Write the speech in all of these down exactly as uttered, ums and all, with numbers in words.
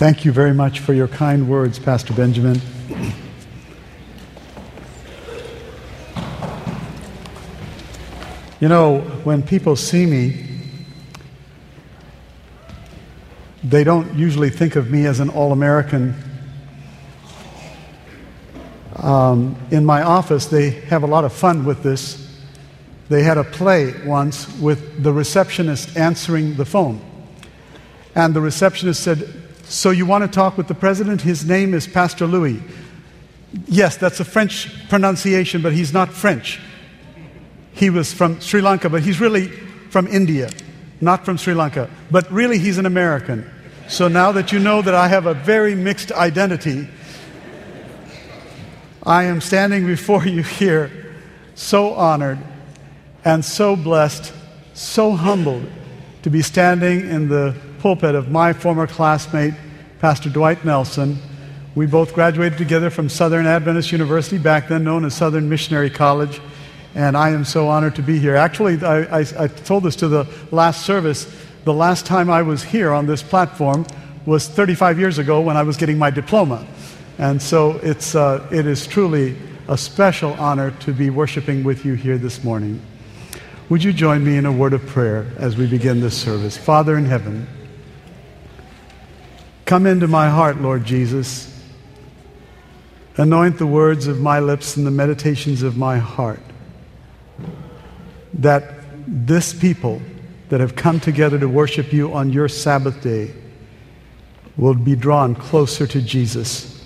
Thank you very much for your kind words, Pastor Benjamin. You know, when people see me, they don't usually think of me as an all-American. Um, in my office, they have a lot of fun with this. They had a play once with the receptionist answering the phone. And the receptionist said, "So you want to talk with the president? His name is Pastor Louis." "Yes, that's a French pronunciation, but he's not French. He was from Sri Lanka, but he's really from India, not from Sri Lanka. But really, he's an American. So now that you know that I have a very mixed identity, I am standing before you here, so honored and so blessed, so humbled to be standing in the pulpit of my former classmate, Pastor Dwight Nelson. We both graduated together from Southern Adventist University, back then known as Southern Missionary College, and I am so honored to be here. Actually, I, I, I told this to the last service. The last time I was here on this platform was thirty-five years ago when I was getting my diploma. And so it's, uh, it is truly a special honor to be worshiping with you here this morning. Would you join me in a word of prayer as we begin this service? Father in heaven, come into my heart, Lord Jesus. Anoint the words of my lips and the meditations of my heart, that this people that have come together to worship you on your Sabbath day will be drawn closer to Jesus,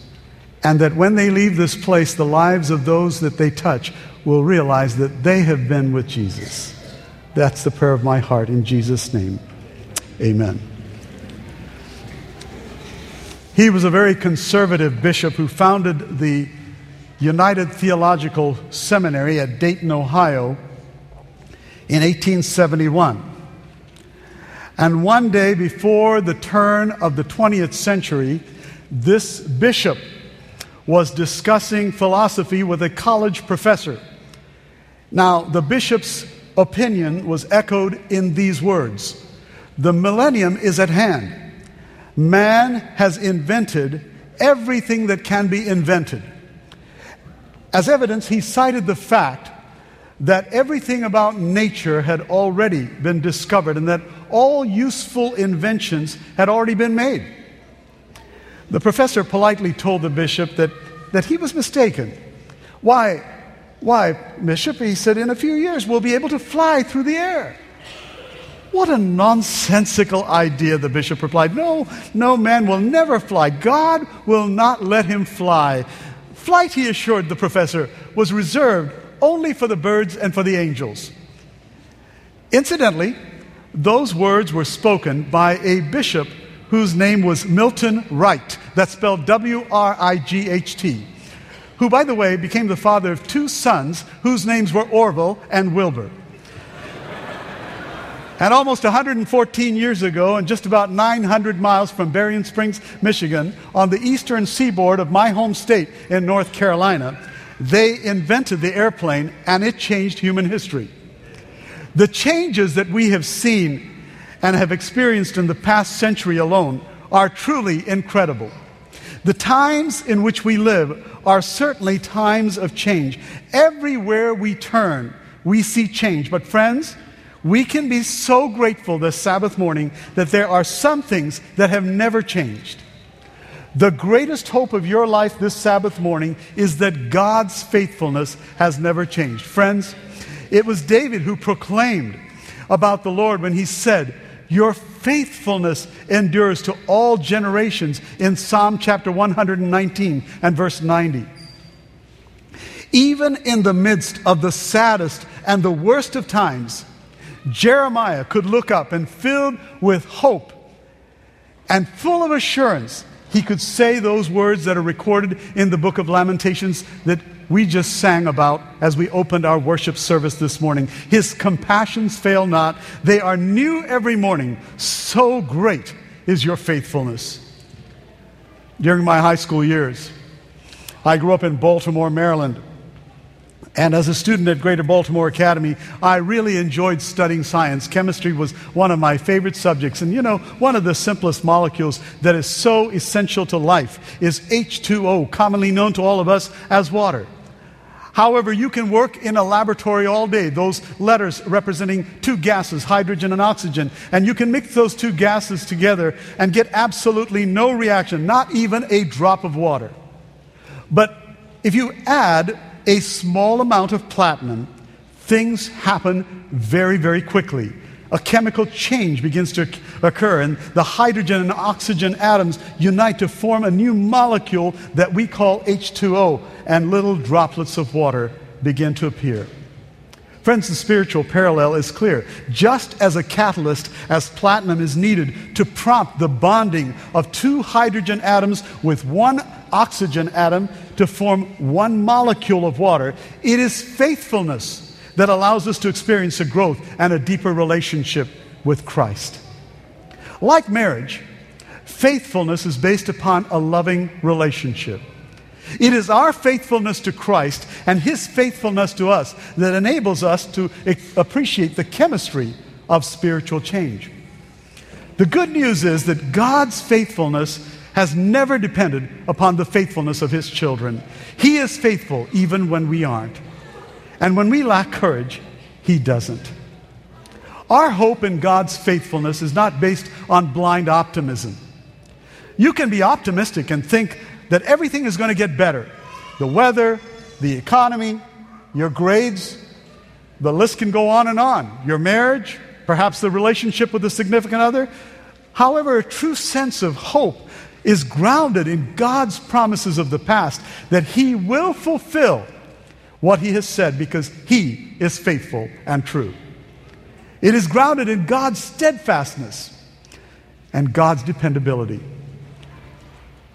and that when they leave this place, the lives of those that they touch will realize that they have been with Jesus. That's the prayer of my heart, in Jesus' name. Amen. He was a very conservative bishop who founded the United Theological Seminary at Dayton, Ohio, in eighteen seventy-one. And one day before the turn of the twentieth century, this bishop was discussing philosophy with a college professor. Now, the bishop's opinion was echoed in these words: "The millennium is at hand. Man has invented everything that can be invented." As evidence, he cited the fact that everything about nature had already been discovered and that all useful inventions had already been made. The professor politely told the bishop that, that he was mistaken. "Why, why, Bishop," he said, "in a few years we'll be able to fly through the air." "What a nonsensical idea," the bishop replied. "No, no, man will never fly. God will not let him fly." Flight, he assured the professor, was reserved only for the birds and for the angels. Incidentally, those words were spoken by a bishop whose name was Milton Wright, that's spelled W R I G H T, who, by the way, became the father of two sons whose names were Orville and Wilbur. And almost one hundred fourteen years ago, and just about nine hundred miles from Berrien Springs, Michigan, on the eastern seaboard of my home state in North Carolina, they invented the airplane, and it changed human history. The changes that we have seen and have experienced in the past century alone are truly incredible. The times in which we live are certainly times of change. Everywhere we turn, we see change. But friends, we can be so grateful this Sabbath morning that there are some things that have never changed. The greatest hope of your life this Sabbath morning is that God's faithfulness has never changed. Friends, it was David who proclaimed about the Lord when he said, "Your faithfulness endures to all generations," in Psalm chapter one hundred nineteen and verse ninety. Even in the midst of the saddest and the worst of times, Jeremiah could look up and, filled with hope and full of assurance, he could say those words that are recorded in the book of Lamentations that we just sang about as we opened our worship service this morning. "His compassions fail not. They are new every morning. So great is your faithfulness." During my high school years, I grew up in Baltimore, Maryland, And as a student at Greater Baltimore Academy, I really enjoyed studying science. Chemistry was one of my favorite subjects. And you know, one of the simplest molecules that is so essential to life is H two O, commonly known to all of us as water. However, you can work in a laboratory all day, those letters representing two gases, hydrogen and oxygen, and you can mix those two gases together and get absolutely no reaction, not even a drop of water. But if you add a small amount of platinum, things happen very, very quickly. A chemical change begins to occur, and the hydrogen and oxygen atoms unite to form a new molecule that we call H two O, and little droplets of water begin to appear. Friends, the spiritual parallel is clear. Just as a catalyst, as platinum is needed to prompt the bonding of two hydrogen atoms with one oxygen atom to form one molecule of water, it is faithfulness that allows us to experience a growth and a deeper relationship with Christ. Like marriage, faithfulness is based upon a loving relationship. It is our faithfulness to Christ and His faithfulness to us that enables us to appreciate the chemistry of spiritual change. The good news is that God's faithfulness has never depended upon the faithfulness of His children. He is faithful even when we aren't. And when we lack courage, He doesn't. Our hope in God's faithfulness is not based on blind optimism. You can be optimistic and think that everything is going to get better. The weather, the economy, your grades, the list can go on and on. Your marriage, perhaps the relationship with a significant other. However, a true sense of hope is grounded in God's promises of the past that He will fulfill what He has said because He is faithful and true. It is grounded in God's steadfastness and God's dependability.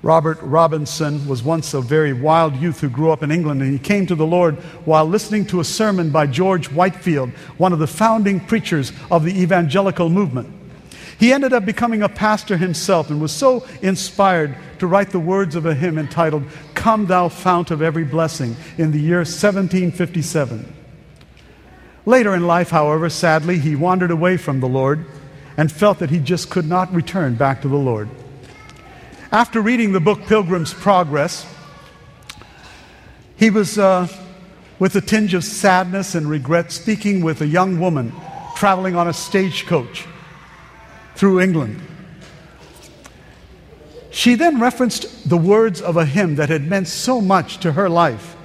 Robert Robinson was once a very wild youth who grew up in England, and he came to the Lord while listening to a sermon by George Whitefield, one of the founding preachers of the evangelical movement. He ended up becoming a pastor himself and was so inspired to write the words of a hymn entitled, "Come Thou Fount of Every Blessing," in the year seventeen fifty-seven. Later in life, however, sadly, he wandered away from the Lord and felt that he just could not return back to the Lord. After reading the book Pilgrim's Progress, he was, uh, with a tinge of sadness and regret, speaking with a young woman traveling on a stagecoach through England. She then referenced the words of a hymn that had meant so much to her life,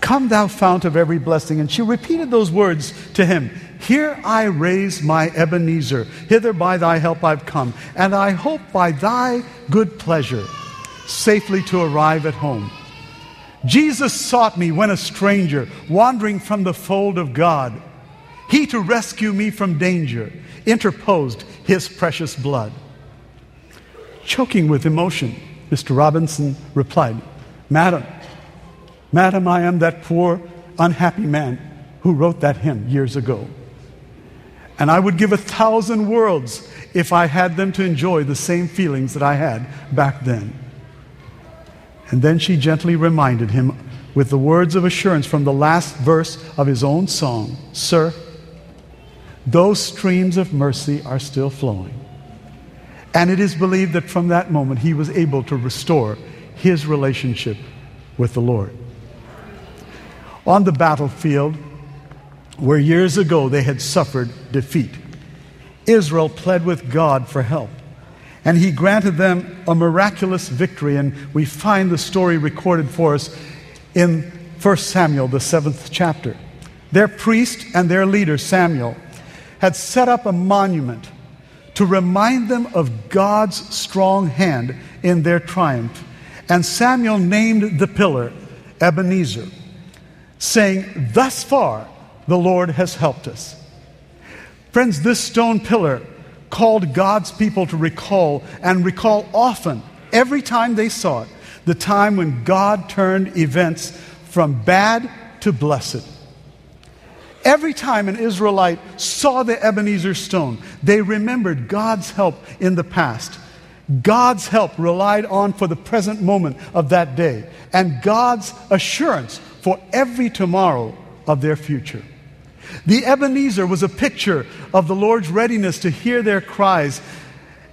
"Come Thou Fount of Every Blessing," and she repeated those words to him, "Here I raise my Ebenezer, hither by thy help I've come, and I hope by thy good pleasure safely to arrive at home. Jesus sought me when a stranger, wandering from the fold of God. He to rescue me from danger, interposed His precious blood." Choking with emotion, Mister Robinson replied, Madam, Madam, I am that poor, unhappy man who wrote that hymn years ago. And I would give a thousand worlds if I had them to enjoy the same feelings that I had back then. And then she gently reminded him with the words of assurance from the last verse of his own song, "Sir, those streams of mercy are still flowing." And it is believed that from that moment he was able to restore his relationship with the Lord. On the battlefield, where years ago they had suffered defeat, Israel pled with God for help, and He granted them a miraculous victory, and we find the story recorded for us in First Samuel, the seventh chapter. Their priest and their leader, Samuel, had set up a monument to remind them of God's strong hand in their triumph, and Samuel named the pillar Ebenezer, saying, "Thus far the Lord has helped us." Friends, this stone pillar called God's people to recall, and recall often, every time they saw it, the time when God turned events from bad to blessed. Every time an Israelite saw the Ebenezer stone, they remembered God's help in the past. God's help relied on for the present moment of that day, and God's assurance for every tomorrow of their future. The Ebenezer was a picture of the Lord's readiness to hear their cries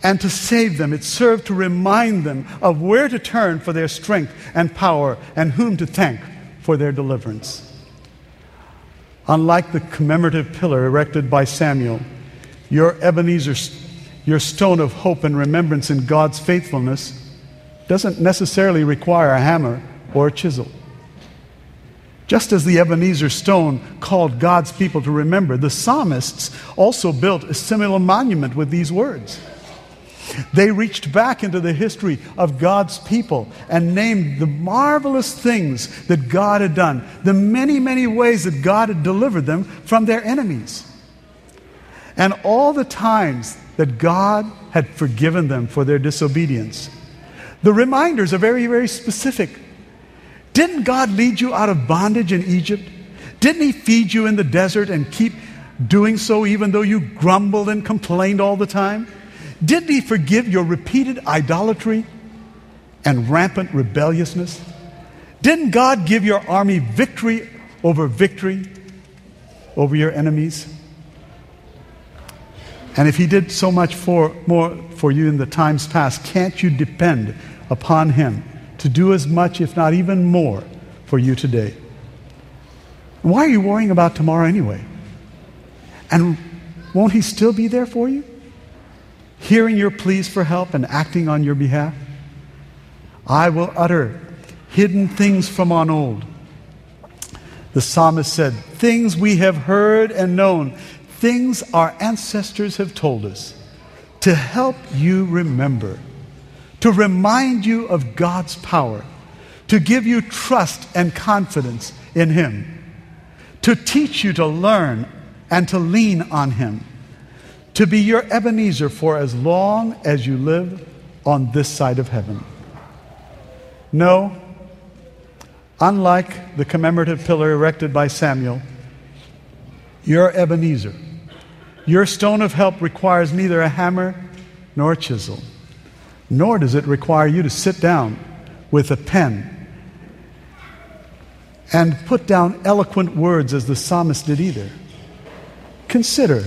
and to save them. It served to remind them of where to turn for their strength and power and whom to thank for their deliverance. Unlike the commemorative pillar erected by Samuel, your Ebenezer, your stone of hope and remembrance in God's faithfulness, doesn't necessarily require a hammer or a chisel. Just as the Ebenezer stone called God's people to remember, the psalmists also built a similar monument with these words. They reached back into the history of God's people and named the marvelous things that God had done, the many, many ways that God had delivered them from their enemies, and all the times that God had forgiven them for their disobedience. The reminders are very, very specific. Didn't God lead you out of bondage in Egypt? Didn't He feed you in the desert and keep doing so even though you grumbled and complained all the time? Didn't He forgive your repeated idolatry and rampant rebelliousness? Didn't God give your army victory over victory over your enemies? And if He did so much for, more for you in the times past, can't you depend upon Him to do as much, if not even more, for you today? Why are you worrying about tomorrow anyway? And won't He still be there for you, hearing your pleas for help and acting on your behalf? I will utter hidden things from on old. The psalmist said, things we have heard and known, things our ancestors have told us, to help you remember, to remind you of God's power, to give you trust and confidence in Him, to teach you to learn and to lean on Him, to be your Ebenezer for as long as you live on this side of heaven. No, unlike the commemorative pillar erected by Samuel, your Ebenezer, your stone of help, requires neither a hammer nor a chisel, nor does it require you to sit down with a pen and put down eloquent words as the psalmist did either. Consider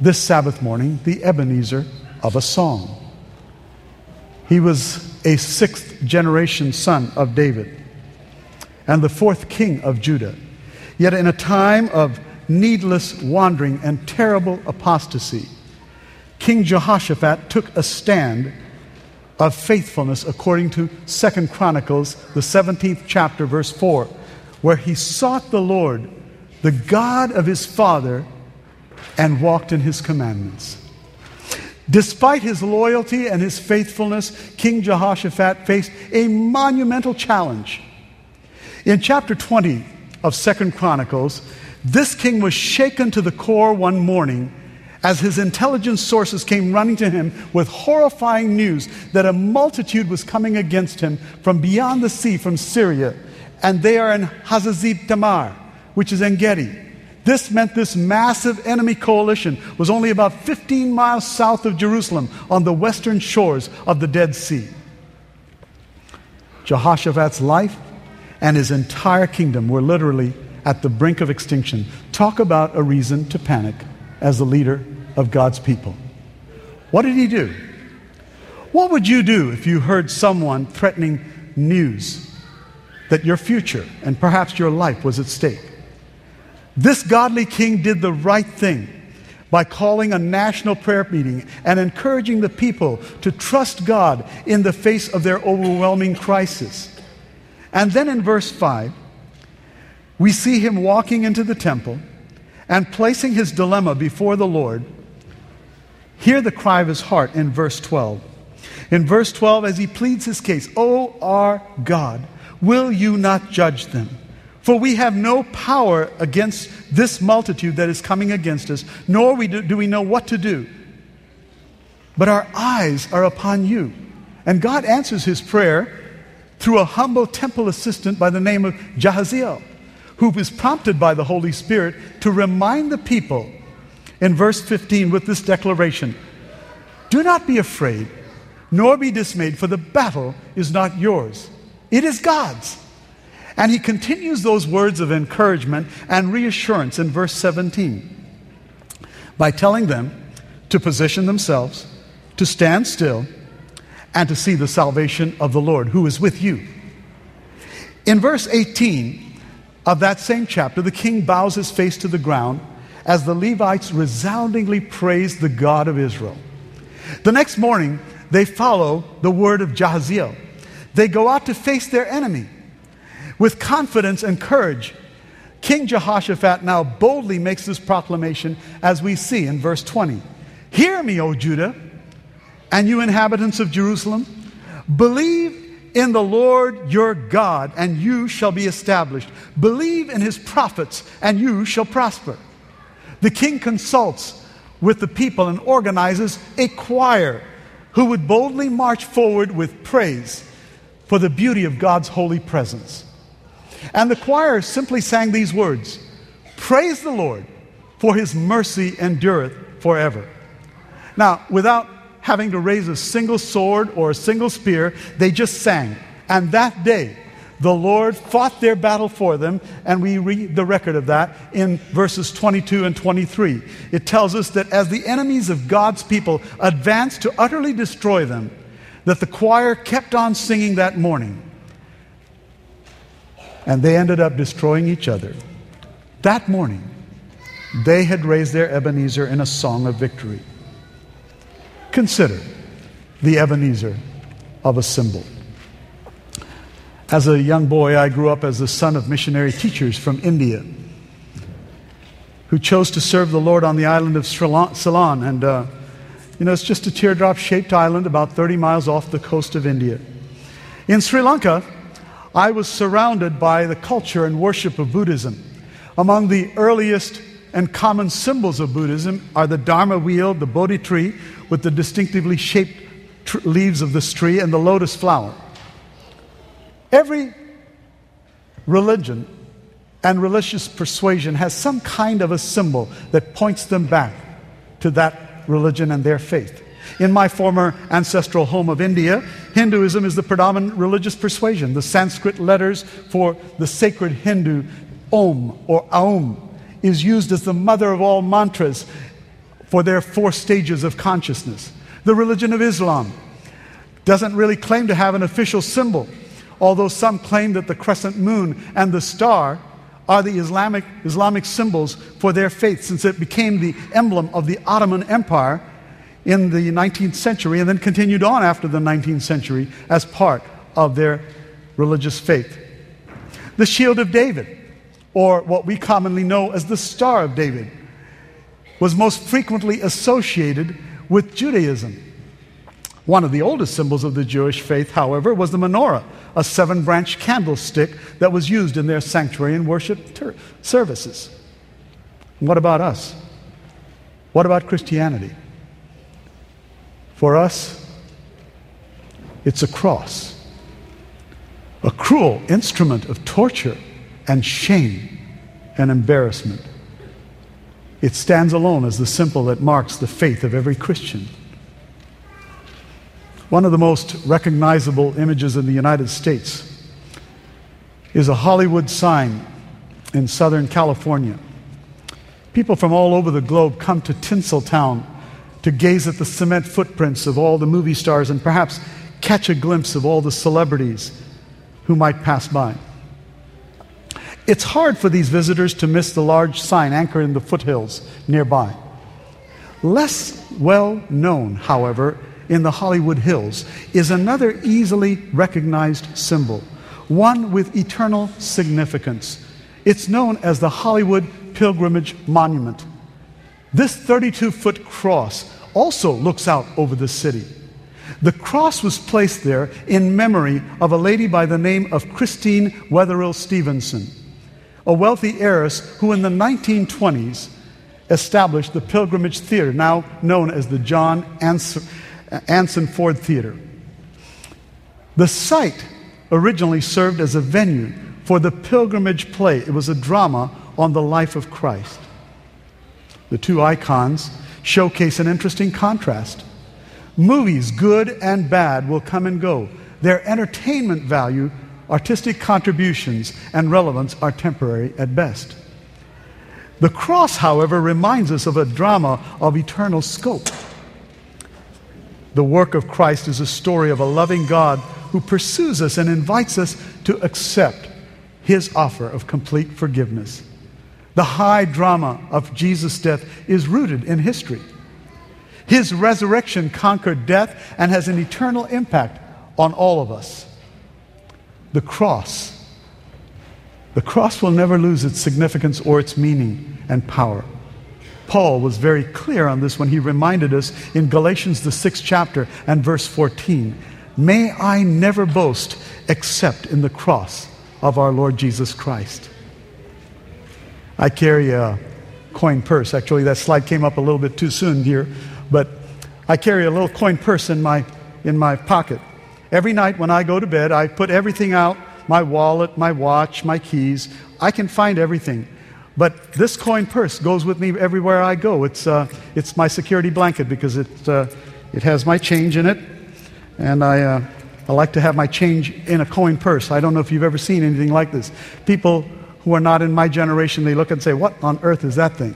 this Sabbath morning the Ebenezer of a song. He was a sixth generation son of David and the fourth king of Judah. Yet in a time of needless wandering and terrible apostasy, King Jehoshaphat took a stand of faithfulness according to second Chronicles, the seventeenth chapter, verse four, where he sought the Lord, the God of his father, and walked in His commandments. Despite his loyalty and his faithfulness, King Jehoshaphat faced a monumental challenge. In chapter twenty of second Chronicles, this king was shaken to the core one morning as his intelligence sources came running to him with horrifying news that a multitude was coming against him from beyond the sea, from Syria, and they are in Hazazib Tamar, which is En Gedi. This meant this massive enemy coalition was only about fifteen miles south of Jerusalem on the western shores of the Dead Sea. Jehoshaphat's life and his entire kingdom were literally at the brink of extinction. Talk about a reason to panic as the leader of God's people. What did he do? What would you do if you heard someone threatening news that your future and perhaps your life was at stake? This godly king did the right thing by calling a national prayer meeting and encouraging the people to trust God in the face of their overwhelming crisis. And then in verse five, we see him walking into the temple and placing his dilemma before the Lord. Hear the cry of his heart in verse twelve. In verse twelve, as he pleads his case, O our God, will you not judge them? For we have no power against this multitude that is coming against us, nor do we know what to do. But our eyes are upon you. And God answers his prayer through a humble temple assistant by the name of Jahaziel, who was prompted by the Holy Spirit to remind the people in verse fifteen with this declaration, do not be afraid, nor be dismayed, for the battle is not yours. It is God's. And he continues those words of encouragement and reassurance in verse seventeen by telling them to position themselves, to stand still, and to see the salvation of the Lord who is with you. In verse eighteen of that same chapter, the king bows his face to the ground as the Levites resoundingly praise the God of Israel. The next morning, they follow the word of Jahaziel. They go out to face their enemy. With confidence and courage, King Jehoshaphat now boldly makes this proclamation as we see in verse twenty. Hear me, O Judah, and you inhabitants of Jerusalem. Believe in the Lord your God, and you shall be established. Believe in his prophets, and you shall prosper. The king consults with the people and organizes a choir who would boldly march forward with praise for the beauty of God's holy presence. And the choir simply sang these words, praise the Lord, for his mercy endureth forever. Now, without having to raise a single sword or a single spear, they just sang. And that day, the Lord fought their battle for them, and we read the record of that in verses twenty-two and twenty-three. It tells us that as the enemies of God's people advanced to utterly destroy them, that the choir kept on singing that morning. And they ended up destroying each other. That morning, they had raised their Ebenezer in a song of victory. Consider the Ebenezer of a symbol. As a young boy, I grew up as the son of missionary teachers from India who chose to serve the Lord on the island of Ceylon. And, uh, you know, it's just a teardrop-shaped island about thirty miles off the coast of India. In Sri Lanka, I was surrounded by the culture and worship of Buddhism. Among the earliest and common symbols of Buddhism are the Dharma wheel, the Bodhi tree, with the distinctively shaped tr- leaves of this tree, and the lotus flower. Every religion and religious persuasion has some kind of a symbol that points them back to that religion and their faith. In my former ancestral home of India, Hinduism is the predominant religious persuasion. The Sanskrit letters for the sacred Hindu Om or Aum is used as the mother of all mantras for their four stages of consciousness. The religion of Islam doesn't really claim to have an official symbol, although some claim that the crescent moon and the star are the Islamic, Islamic symbols for their faith, since it became the emblem of the Ottoman Empire in the nineteenth century and then continued on after the nineteenth century as part of their religious faith. The Shield of David, or what we commonly know as the Star of David, was most frequently associated with Judaism. One of the oldest symbols of the Jewish faith, however, was the menorah, a seven-branch candlestick that was used in their sanctuary and worship ter- services. What about us? What about Christianity? For us, it's a cross, a cruel instrument of torture and shame and embarrassment. It stands alone as the symbol that marks the faith of every Christian. One of the most recognizable images in the United States is a Hollywood sign in Southern California. People from all over the globe come to Tinseltown to gaze at the cement footprints of all the movie stars and perhaps catch a glimpse of all the celebrities who might pass by. It's hard for these visitors to miss the large sign anchored in the foothills nearby. Less well known, however, in the Hollywood Hills is another easily recognized symbol, one with eternal significance. It's known as the Hollywood Pilgrimage Monument. This thirty-two-foot cross also looks out over the city. The cross was placed there in memory of a lady by the name of Christine Wetherill Stevenson, a wealthy heiress who in the nineteen twenties established the Pilgrimage Theater, now known as the John Anson, Anson Ford Theater. The site originally served as a venue for the pilgrimage play. It was a drama on the life of Christ. The two icons showcase an interesting contrast. Movies, good and bad, will come and go. Their entertainment value artistic contributions and relevance are temporary at best. The cross, however, reminds us of a drama of eternal scope. The work of Christ is a story of a loving God who pursues us and invites us to accept his offer of complete forgiveness. The high drama of Jesus' death is rooted in history. His resurrection conquered death and has an eternal impact on all of us. The cross, the cross will never lose its significance or its meaning and power. Paul was very clear on this when he reminded us in Galatians the sixth chapter and verse fourteen, "May I never boast except in the cross of our Lord Jesus Christ." I carry a coin purse. Actually, that slide came up a little bit too soon here, but I carry a little coin purse in my in my pocket. Every night when I go to bed, I put everything out, my wallet, my watch, my keys. I can find everything. But this coin purse goes with me everywhere I go. It's uh, it's my security blanket because it uh, it has my change in it, and I uh, I like to have my change in a coin purse. I don't know if you've ever seen anything like this. People who are not in my generation, they look and say, "What on earth is that thing?"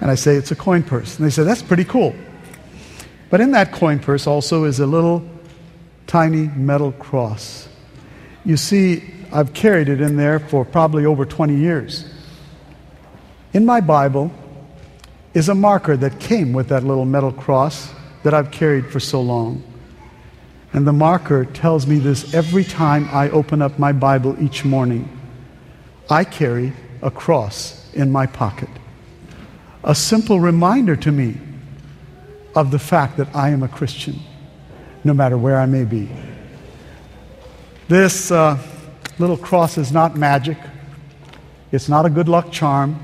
And I say, "It's a coin purse." And they say, "That's pretty cool." But in that coin purse also is a little tiny metal cross. You see, I've carried it in there for probably over twenty years. In my Bible is a marker that came with that little metal cross that I've carried for so long. And the marker tells me this every time I open up my Bible each morning. I carry a cross in my pocket. A simple reminder to me of the fact that I am a Christian, no matter where I may be. This uh, little cross is not magic. It's not a good luck charm.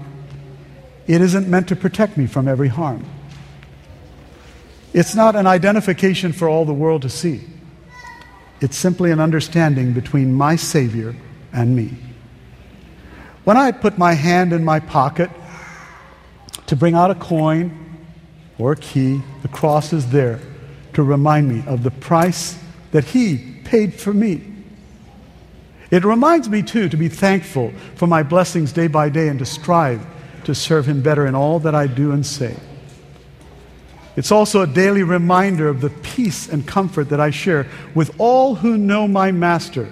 It isn't meant to protect me from every harm. It's not an identification for all the world to see. It's simply an understanding between my Savior and me. When I put my hand in my pocket to bring out a coin or a key, the cross is there to remind me of the price that He paid for me. It reminds me, too, to be thankful for my blessings day by day and to strive to serve Him better in all that I do and say. It's also a daily reminder of the peace and comfort that I share with all who know my Master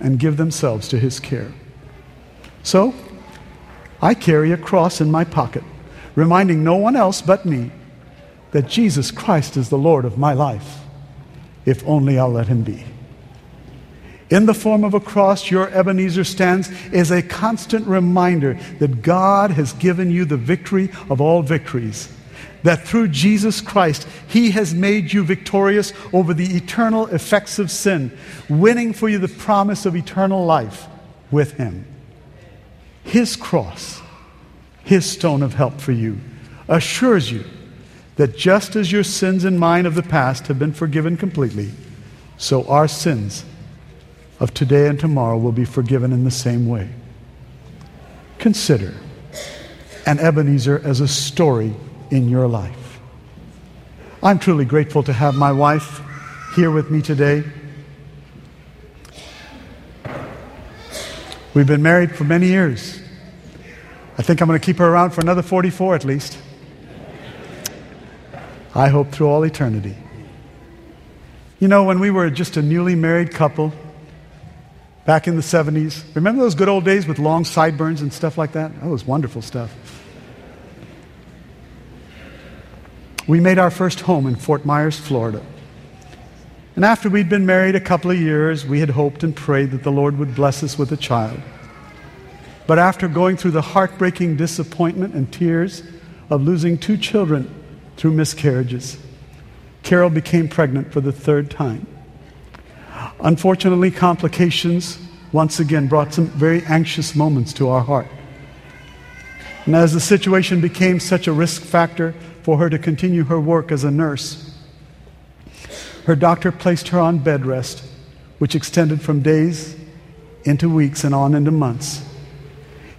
and give themselves to His care. So, I carry a cross in my pocket, reminding no one else but me that Jesus Christ is the Lord of my life, if only I'll let Him be. In the form of a cross, your Ebenezer stands is a constant reminder that God has given you the victory of all victories, that through Jesus Christ, He has made you victorious over the eternal effects of sin, winning for you the promise of eternal life with Him. His cross, His stone of help for you, assures you that just as your sins and mine of the past have been forgiven completely, so our sins of today and tomorrow will be forgiven in the same way. Consider an Ebenezer as a story in your life. I'm truly grateful to have my wife here with me today. We've been married for many years. I think I'm going to keep her around for another forty-four at least. I hope through all eternity. You know, when we were just a newly married couple back in the seventies, remember those good old days with long sideburns and stuff like that? That was wonderful stuff. We made our first home in Fort Myers, Florida. And after we'd been married a couple of years, we had hoped and prayed that the Lord would bless us with a child. But after going through the heartbreaking disappointment and tears of losing two children through miscarriages, Carol became pregnant for the third time. Unfortunately, complications once again brought some very anxious moments to our heart. And as the situation became such a risk factor for her to continue her work as a nurse, her doctor placed her on bed rest, which extended from days into weeks and on into months.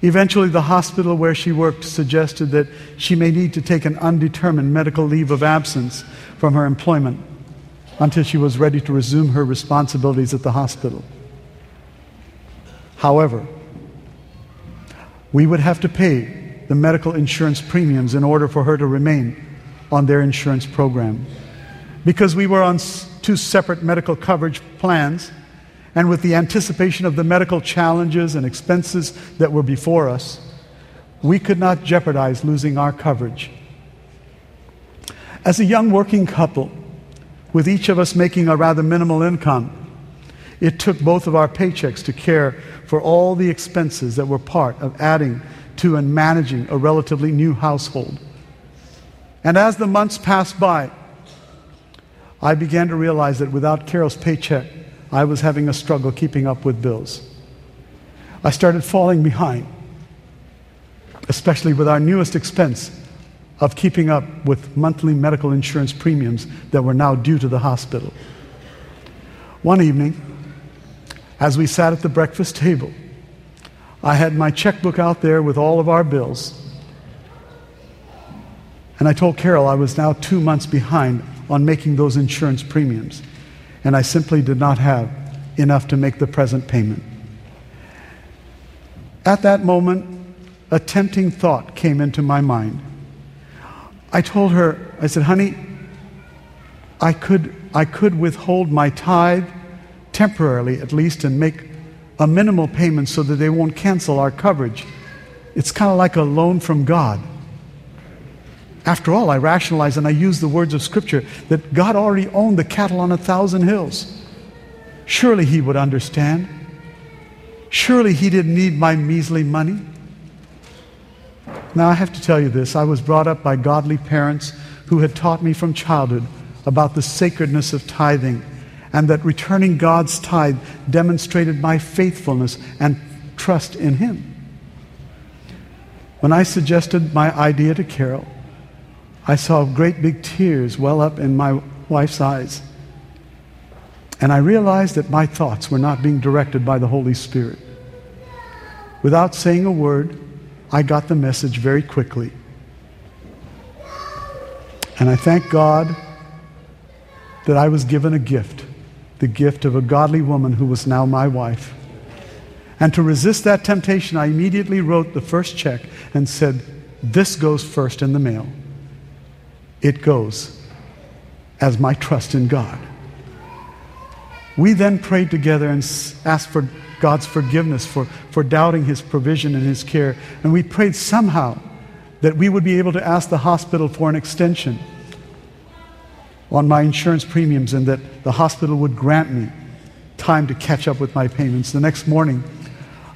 Eventually, the hospital where she worked suggested that she may need to take an undetermined medical leave of absence from her employment until she was ready to resume her responsibilities at the hospital. However, we would have to pay the medical insurance premiums in order for her to remain on their insurance program. Because we were on two separate medical coverage plans, and with the anticipation of the medical challenges and expenses that were before us, we could not jeopardize losing our coverage. As a young working couple, with each of us making a rather minimal income, it took both of our paychecks to care for all the expenses that were part of adding to and managing a relatively new household. And as the months passed by, I began to realize that without Carol's paycheck, I was having a struggle keeping up with bills. I started falling behind, especially with our newest expense of keeping up with monthly medical insurance premiums that were now due to the hospital. One evening, as we sat at the breakfast table, I had my checkbook out there with all of our bills. And I told Carol I was now two months behind on making those insurance premiums, and I simply did not have enough to make the present payment. At that moment, a tempting thought came into my mind. I told her, I said, honey, I could, I could withhold my tithe temporarily at least and make a minimal payment so that they won't cancel our coverage. It's kind of like a loan from God. After all, I rationalized and I used the words of Scripture that God already owned the cattle on a thousand hills. Surely He would understand. Surely He didn't need my measly money. Now, I have to tell you this. I was brought up by godly parents who had taught me from childhood about the sacredness of tithing, and that returning God's tithe demonstrated my faithfulness and trust in Him. When I suggested my idea to Carol, I saw great big tears well up in my wife's eyes, and I realized that my thoughts were not being directed by the Holy Spirit. Without saying a word, I got the message very quickly. And I thank God that I was given a gift, the gift of a godly woman who was now my wife. And to resist that temptation, I immediately wrote the first check and said, this goes first in the mail. It goes as my trust in God. We then prayed together and asked for God's forgiveness for, for doubting His provision and His care. And we prayed somehow that we would be able to ask the hospital for an extension on my insurance premiums, and that the hospital would grant me time to catch up with my payments. The next morning,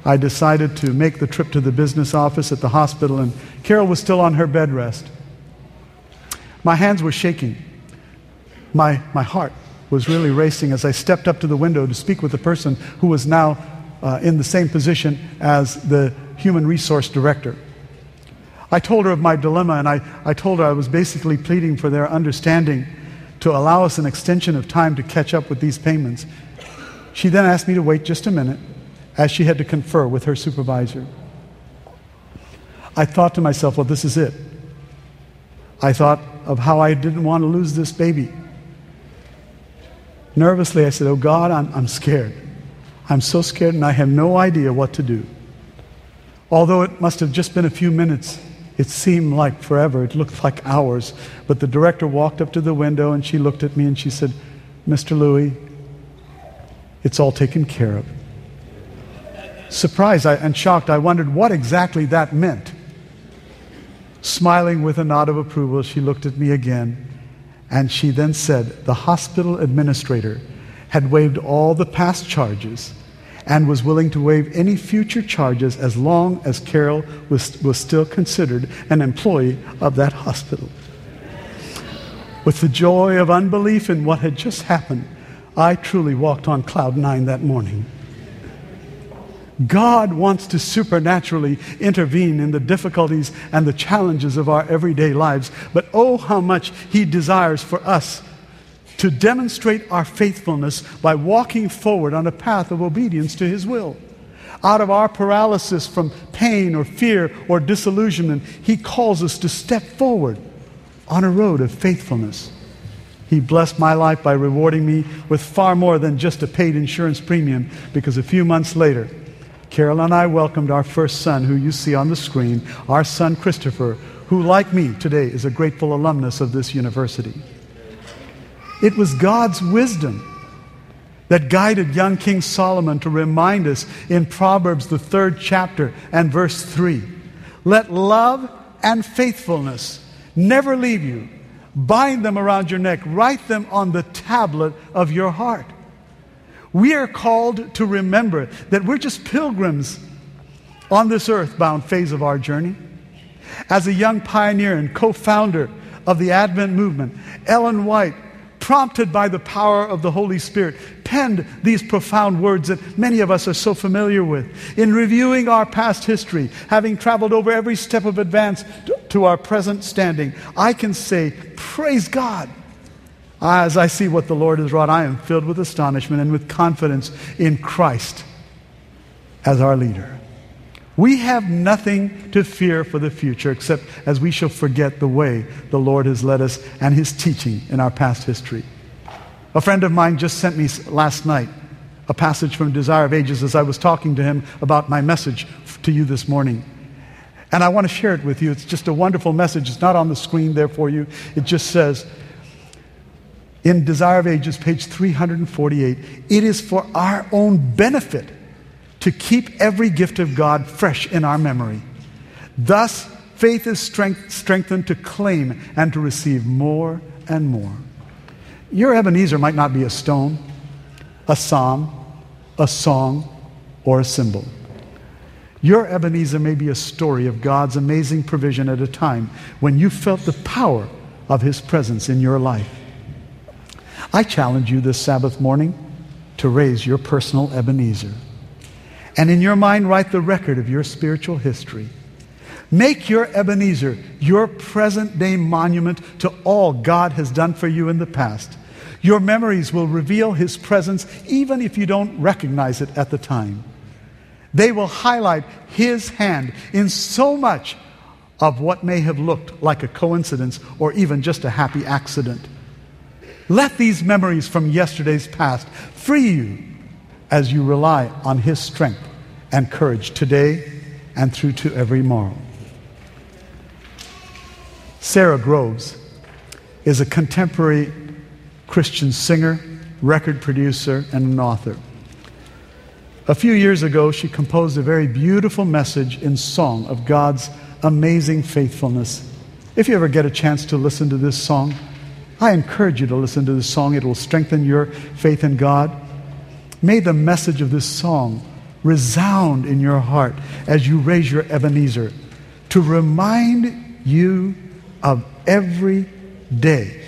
I decided to make the trip to the business office at the hospital, and Carol was still on her bed rest. My hands were shaking. My, my heart was really racing as I stepped up to the window to speak with the person who was now uh, in the same position as the human resource director. I told her of my dilemma, and I, I told her I was basically pleading for their understanding to allow us an extension of time to catch up with these payments. She then asked me to wait just a minute, as she had to confer with her supervisor. I thought to myself, well, this is it. I thought of how I didn't want to lose this baby. Nervously, I said, oh, God, I'm, I'm scared. I'm so scared, and I have no idea what to do. Although it must have just been a few minutes, it seemed like forever. It looked like hours. But the director walked up to the window, and she looked at me, and she said, Mister Louis, it's all taken care of. Surprised and shocked, I wondered what exactly that meant. Smiling with a nod of approval, she looked at me again, and she then said the hospital administrator had waived all the past charges and was willing to waive any future charges as long as Carol was, was still considered an employee of that hospital. With the joy of unbelief in what had just happened, I truly walked on cloud nine that morning. God wants to supernaturally intervene in the difficulties and the challenges of our everyday lives, but oh, how much He desires for us to demonstrate our faithfulness by walking forward on a path of obedience to His will. Out of our paralysis from pain or fear or disillusionment, He calls us to step forward on a road of faithfulness. He blessed my life by rewarding me with far more than just a paid insurance premium, because a few months later, Carol and I welcomed our first son, who you see on the screen, our son Christopher, who, like me today, is a grateful alumnus of this university. It was God's wisdom that guided young King Solomon to remind us in Proverbs, the third chapter and verse three, "Let love and faithfulness never leave you. Bind them around your neck. Write them on the tablet of your heart." We are called to remember that we're just pilgrims on this earthbound phase of our journey. As a young pioneer and co-founder of the Advent movement, Ellen White, prompted by the power of the Holy Spirit, penned these profound words that many of us are so familiar with. In reviewing our past history, having traveled over every step of advance to our present standing, I can say, praise God. As I see what the Lord has wrought, I am filled with astonishment and with confidence in Christ as our leader. We have nothing to fear for the future, except as we shall forget the way the Lord has led us and His teaching in our past history. A friend of mine just sent me last night a passage from Desire of Ages as I was talking to him about my message to you this morning. And I want to share it with you. It's just a wonderful message. It's not on the screen there for you. It just says, in Desire of Ages, page three forty-eight, "It is for our own benefit to keep every gift of God fresh in our memory. Thus, faith is strength, strengthened to claim and to receive more and more." Your Ebenezer might not be a stone, a psalm, a song, or a symbol. Your Ebenezer may be a story of God's amazing provision at a time when you felt the power of His presence in your life. I challenge you this Sabbath morning to raise your personal Ebenezer. And in your mind, write the record of your spiritual history. Make your Ebenezer your present-day monument to all God has done for you in the past. Your memories will reveal His presence even if you don't recognize it at the time. They will highlight His hand in so much of what may have looked like a coincidence or even just a happy accident. Let these memories from yesterday's past free you as you rely on His strength and courage today and through to every morrow. Sarah Groves is a contemporary Christian singer, record producer, and an author. A few years ago, she composed a very beautiful message in song of God's amazing faithfulness. If you ever get a chance to listen to this song, I encourage you to listen to this song. It will strengthen your faith in God. May the message of this song resound in your heart as you raise your Ebenezer to remind you of every day,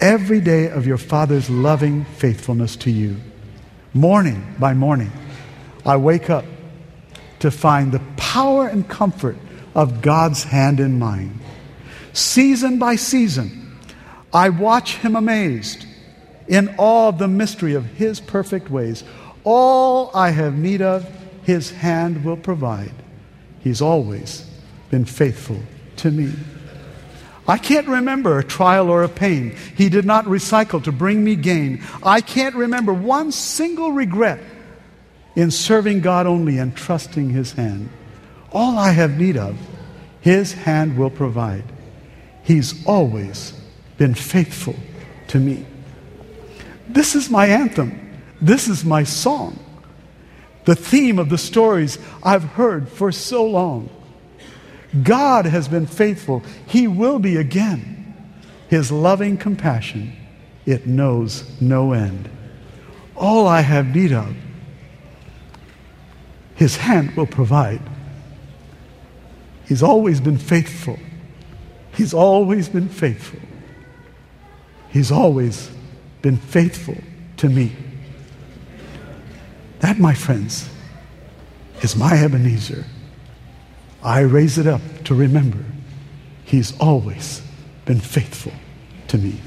every day of your Father's loving faithfulness to you. Morning by morning, I wake up to find the power and comfort of God's hand in mine. Season by season, I watch Him amazed in awe of the mystery of His perfect ways. All I have need of, His hand will provide. He's always been faithful to me. I can't remember a trial or a pain He did not recycle to bring me gain. I can't remember one single regret in serving God only and trusting His hand. All I have need of, His hand will provide. He's always been faithful to me. This is my anthem. This is my song. The theme of the stories I've heard for so long. God has been faithful. He will be again. His loving compassion, it knows no end. All I have need of, His hand will provide. He's always been faithful. He's always been faithful. He's always been faithful to me. That, my friends, is my Ebenezer. I raise it up to remember He's always been faithful to me.